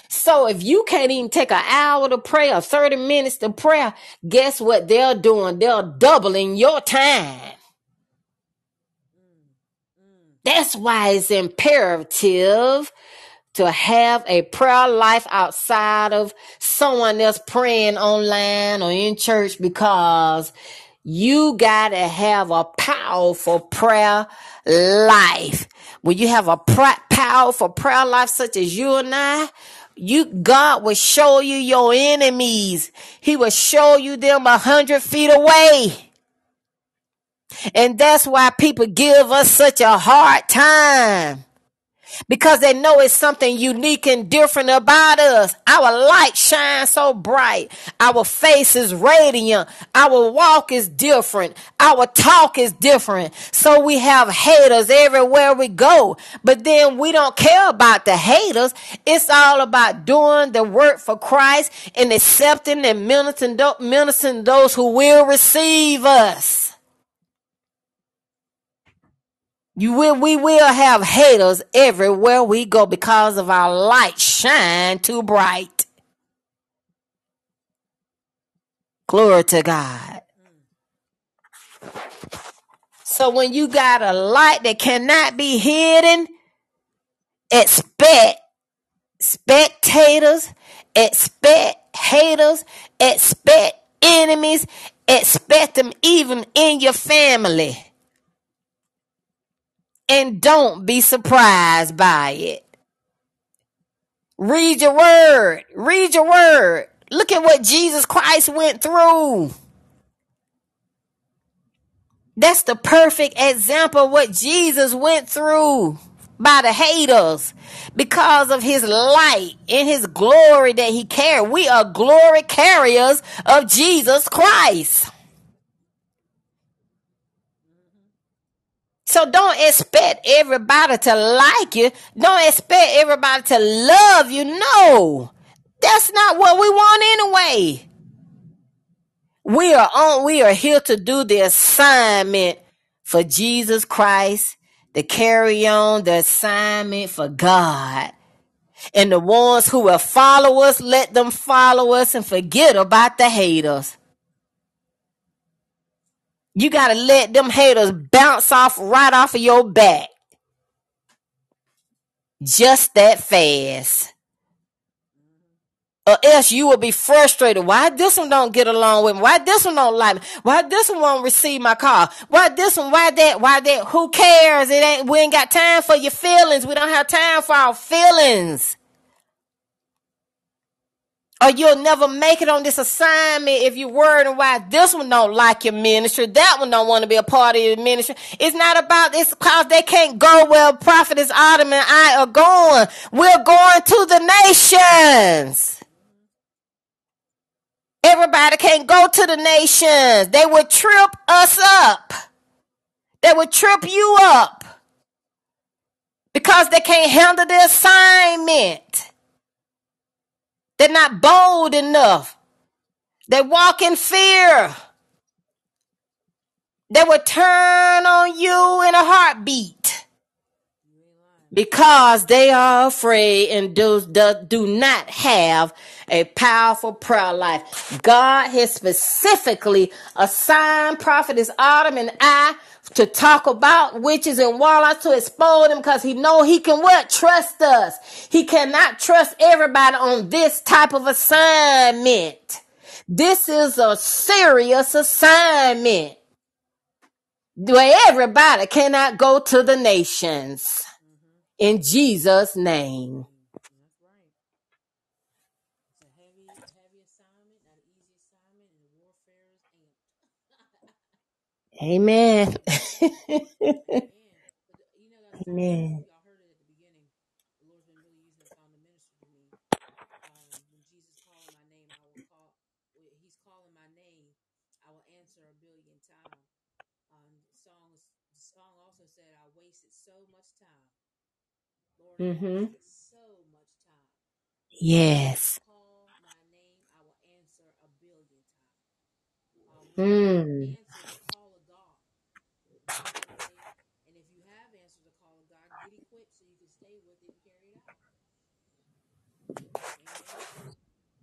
So if you can't even take an hour to pray or thirty minutes to prayer, guess what they're doing? They're doubling your time. That's why it's imperative to have a prayer life outside of someone else praying online or in church, because you got to have a powerful prayer life. When you have a pr- powerful prayer life such as you and I, You, God will show you your enemies. He will show you them a hundred feet away. And that's why people give us such a hard time, because they know it's something unique and different about us. Our light shines so bright. Our face is radiant. Our walk is different. Our talk is different. So we have haters everywhere we go. But then we don't care about the haters. It's all about doing the work for Christ and accepting and ministering, ministering those who will receive us. You will, we will have haters everywhere we go because of our light shine too bright. Glory to God. So when you got a light that cannot be hidden, expect spectators, expect haters, expect enemies, expect them even in your family. And don't be surprised by it. Read your word. Read your word. Look at what Jesus Christ went through. That's the perfect example of what Jesus went through by the haters because of his light and his glory that he carried. We are glory carriers of Jesus Christ. So don't expect everybody to like you. Don't expect everybody to love you. No, that's not what we want anyway. We are on, we are here to do the assignment for Jesus Christ, to carry on the assignment for God. And the ones who will follow us, let them follow us and forget about the haters. You got to let them haters bounce off right off of your back. Just that fast. Or else you will be frustrated. Why this one don't get along with me? Why this one don't like me? Why this one won't receive my call? Why this one? Why that? Why that? Who cares? It ain't. We ain't got time for your feelings. We don't have time for our feelings. Or you'll never make it on this assignment if you're worried why this one don't like your ministry, that one don't want to be a part of your ministry. It's not about this because they can't go where Prophetess Autumn and I are going. We're going to the nations. Everybody can't go to the nations. They would trip us up. They would trip you up because they can't handle the assignment. They're not bold enough. They walk in fear. They will turn on you in a heartbeat because they are afraid and do, do, do not have a powerful prayer life. God has specifically assigned Prophetess Autumn and I to talk about witches and warlocks, to expose them, because he know he can what? Trust us. He cannot trust everybody on this type of assignment. This is a serious assignment where everybody cannot go to the nations. In Jesus' name. Amen. Amen. Mm-hmm. Yes. Mm.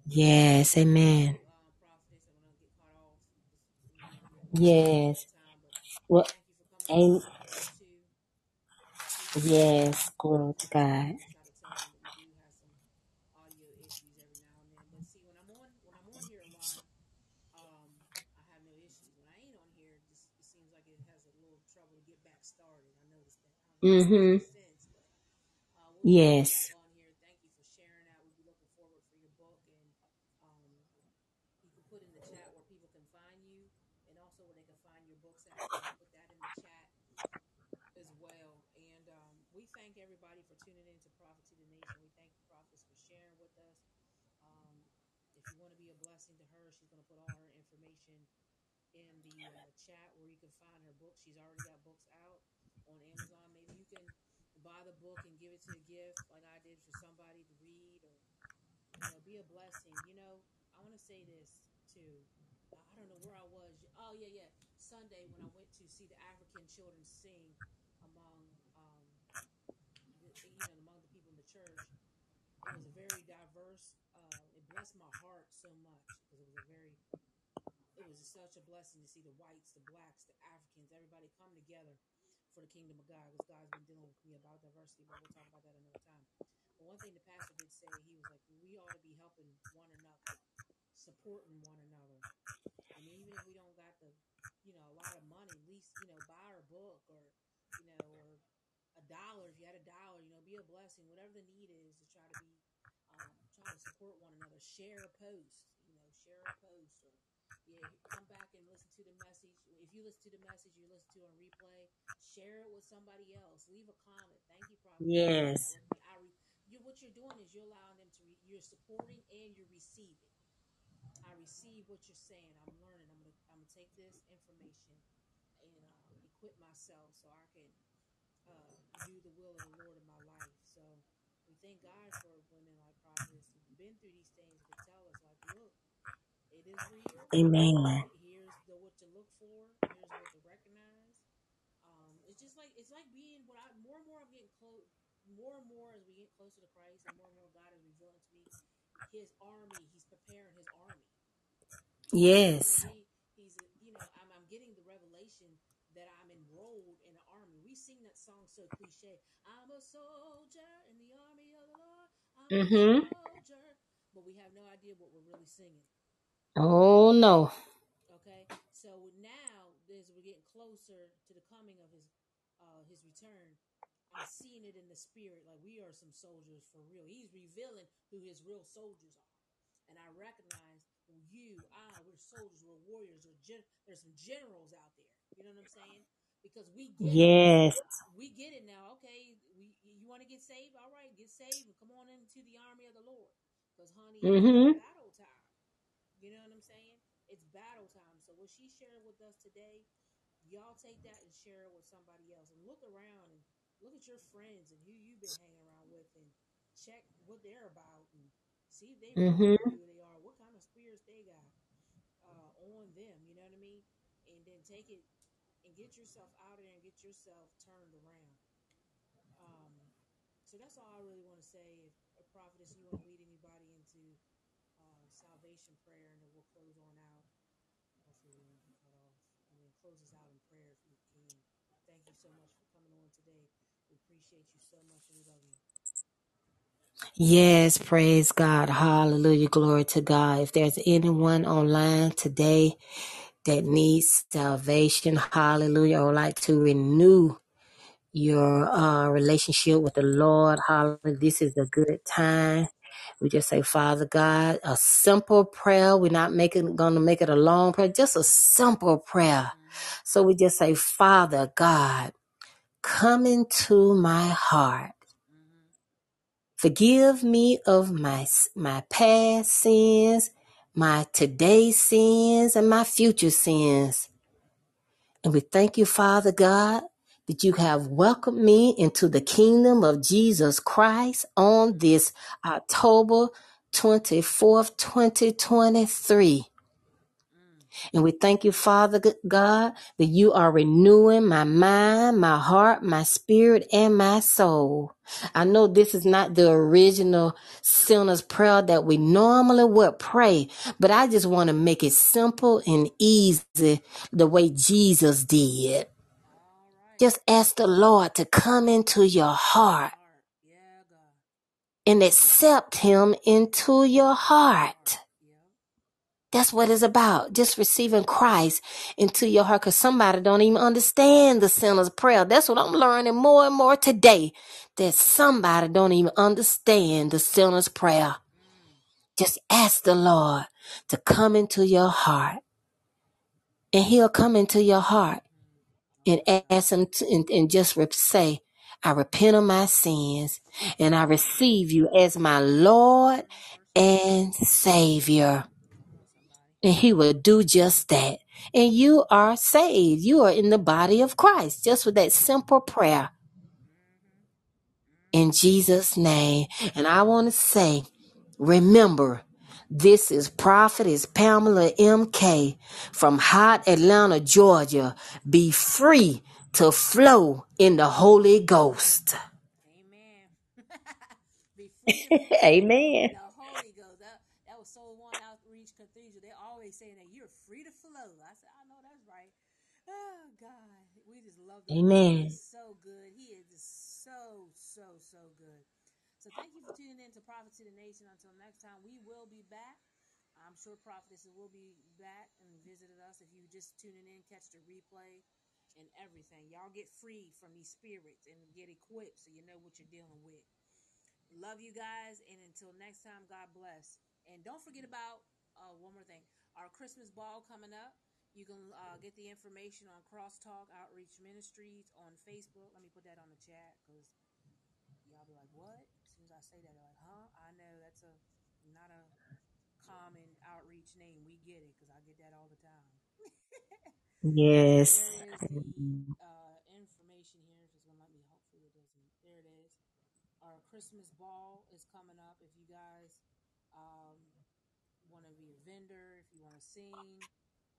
Yes, amen. Yes. Well, amen. Yes, glory to God. Mm-hmm. Yes. Yes. Amen. Yes. Mm-hmm. Oh, no. Yes. Mm-hmm. Mm-hmm. that's all I really want to say. If a prophetess, you want to lead anybody into uh, salvation prayer, and then we'll close on out. Hopefully we won't be cut off. I mean, close us out in prayer if you can. Thank you so much for coming on today. We appreciate you so much, and we love you. Yes, praise God. Hallelujah. Glory to God. If there's anyone online today that needs salvation, hallelujah, or would like to renew your uh, relationship with the Lord, hallelujah, this is a good time. We just say, Father God, a simple prayer. We're not making going to make it a long prayer, just a simple prayer. So we just say, Father God, come into my heart. Forgive me of my my past sins, my today sins, and my future sins. And we thank you, Father God, that you have welcomed me into the kingdom of Jesus Christ on this October twenty-fourth, twenty twenty-three. And we thank you, Father God, that you are renewing my mind, my heart, my spirit, and my soul. I know this is not the original sinner's prayer that we normally would pray, but I just want to make it simple and easy the way Jesus did. Just ask the Lord to come into your heart and accept him into your heart. That's what it's about. Just receiving Christ into your heart, because somebody don't even understand the sinner's prayer. That's what I'm learning more and more today, that somebody don't even understand the sinner's prayer. Just ask the Lord to come into your heart, and he'll come into your heart, and ask him to, and, and just say, I repent of my sins and I receive you as my Lord and Savior. And he will do just that. And you are saved. You are in the body of Christ, just with that simple prayer. In Jesus' name. And I want to say, remember, this is Prophetess Pamela M K from hot Atlanta, Georgia. Be free to flow in the Holy Ghost. Amen. Be free to flow. Amen. Saying that you're free to flow. I said, I know that's right. Oh God, we just love the Amen. Lord. He's so good. He is just so, so, so good. So thank you for tuning in to Prophet to the Nation. Until next time, we will be back. I'm sure prophetesses will be back and visited us. If you just tuning in, catch the replay and everything. Y'all get free from these spirits and get equipped so you know what you're dealing with. Love you guys, and until next time, God bless. And don't forget about uh, one more thing. Our Christmas ball coming up. You can uh, get the information on Crosstalk Outreach Ministries on Facebook. Let me put that on the chat, because y'all be like, what? As soon as I say that, they're like, huh? I know that's a not a common outreach name. We get it, because I get that all the time. Yes. There is the uh, information here. If it's going to let me, hopefully it doesn't. There it is. Our Christmas ball is coming up. If you guys... Um, want to be a vendor, if you want to sing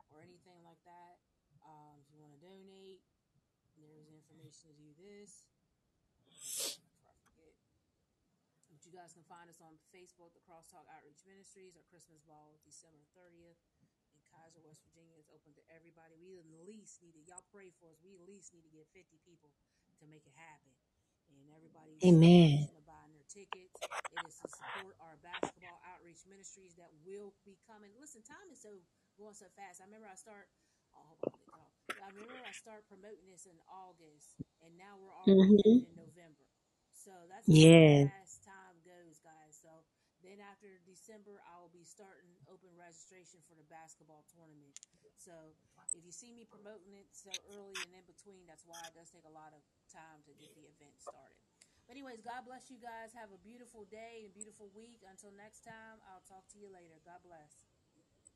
or anything like that, um, if you want to donate, there's information to do this. But you guys can find us on Facebook, the Crosstalk Outreach Ministries. Our Christmas ball, December thirtieth in Kaiser, West Virginia, is open to everybody. We at least need to, y'all pray for us, we at least need to get fifty people to make it happen. And everybody's Amen. Buying their tickets. It is to support our basketball outreach ministries that will be coming. Listen, time is so going so fast. I remember I start. Oh, hold on, I remember I start promoting this in August, and now we're already mm-hmm. in November. So that's yeah. how fast time goes, guys. So then after December, I will be starting open registration for the basketball tournament. So if you see me promoting it so early and in between, that's why it does take a lot of time to get the event started. But anyways, God bless you guys. Have a beautiful day and beautiful week. Until next time, I'll talk to you later. God bless.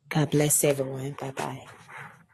God bless everyone. Bye-bye.